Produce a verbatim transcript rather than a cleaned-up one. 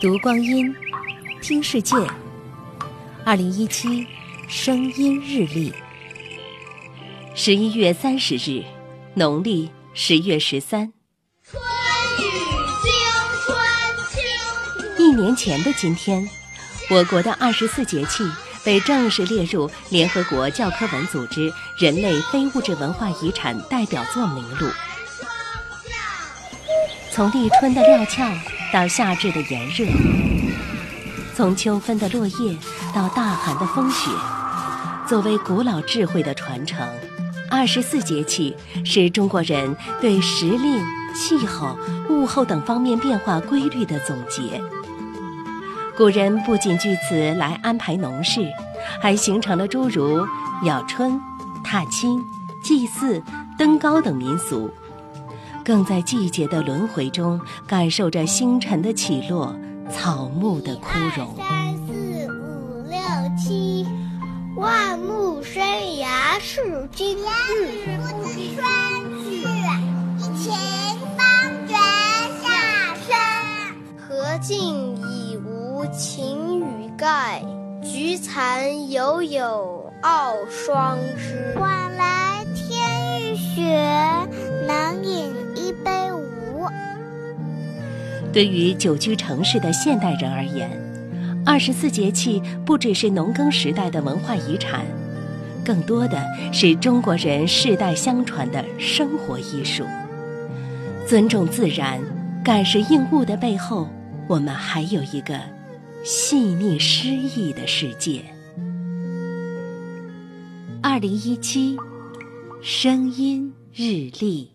读光阴，听世界。二零一七声音日历，十一月三十日，农历十月十三。春雨惊春秋。一年前的今天，我国的二十四节气被正式列入联合国教科文组织人类非物质文化遗产代表作名录。从立春的料峭到夏至的炎热，从秋分的落叶到大寒的风雪，作为古老智慧的传承，二十四节气是中国人对时令、气候、物候等方面变化规律的总结。古人不仅据此来安排农事，还形成了诸如咬春、踏青、祭祀、登高等民俗，更在季节的轮回中感受着星辰的起落，草木的枯荣。三四五六七，万木生芽生枝，日暮春去，一群方圆下生。荷尽已无晴雨盖，菊残犹有傲霜枝。晚来天欲雪，能饮对于久居城市的现代人而言，二十四节气不只是农耕时代的文化遗产，更多的是中国人世代相传的生活艺术。尊重自然、感时应物的背后，我们还有一个细腻诗意的世界。二零一七声音日历。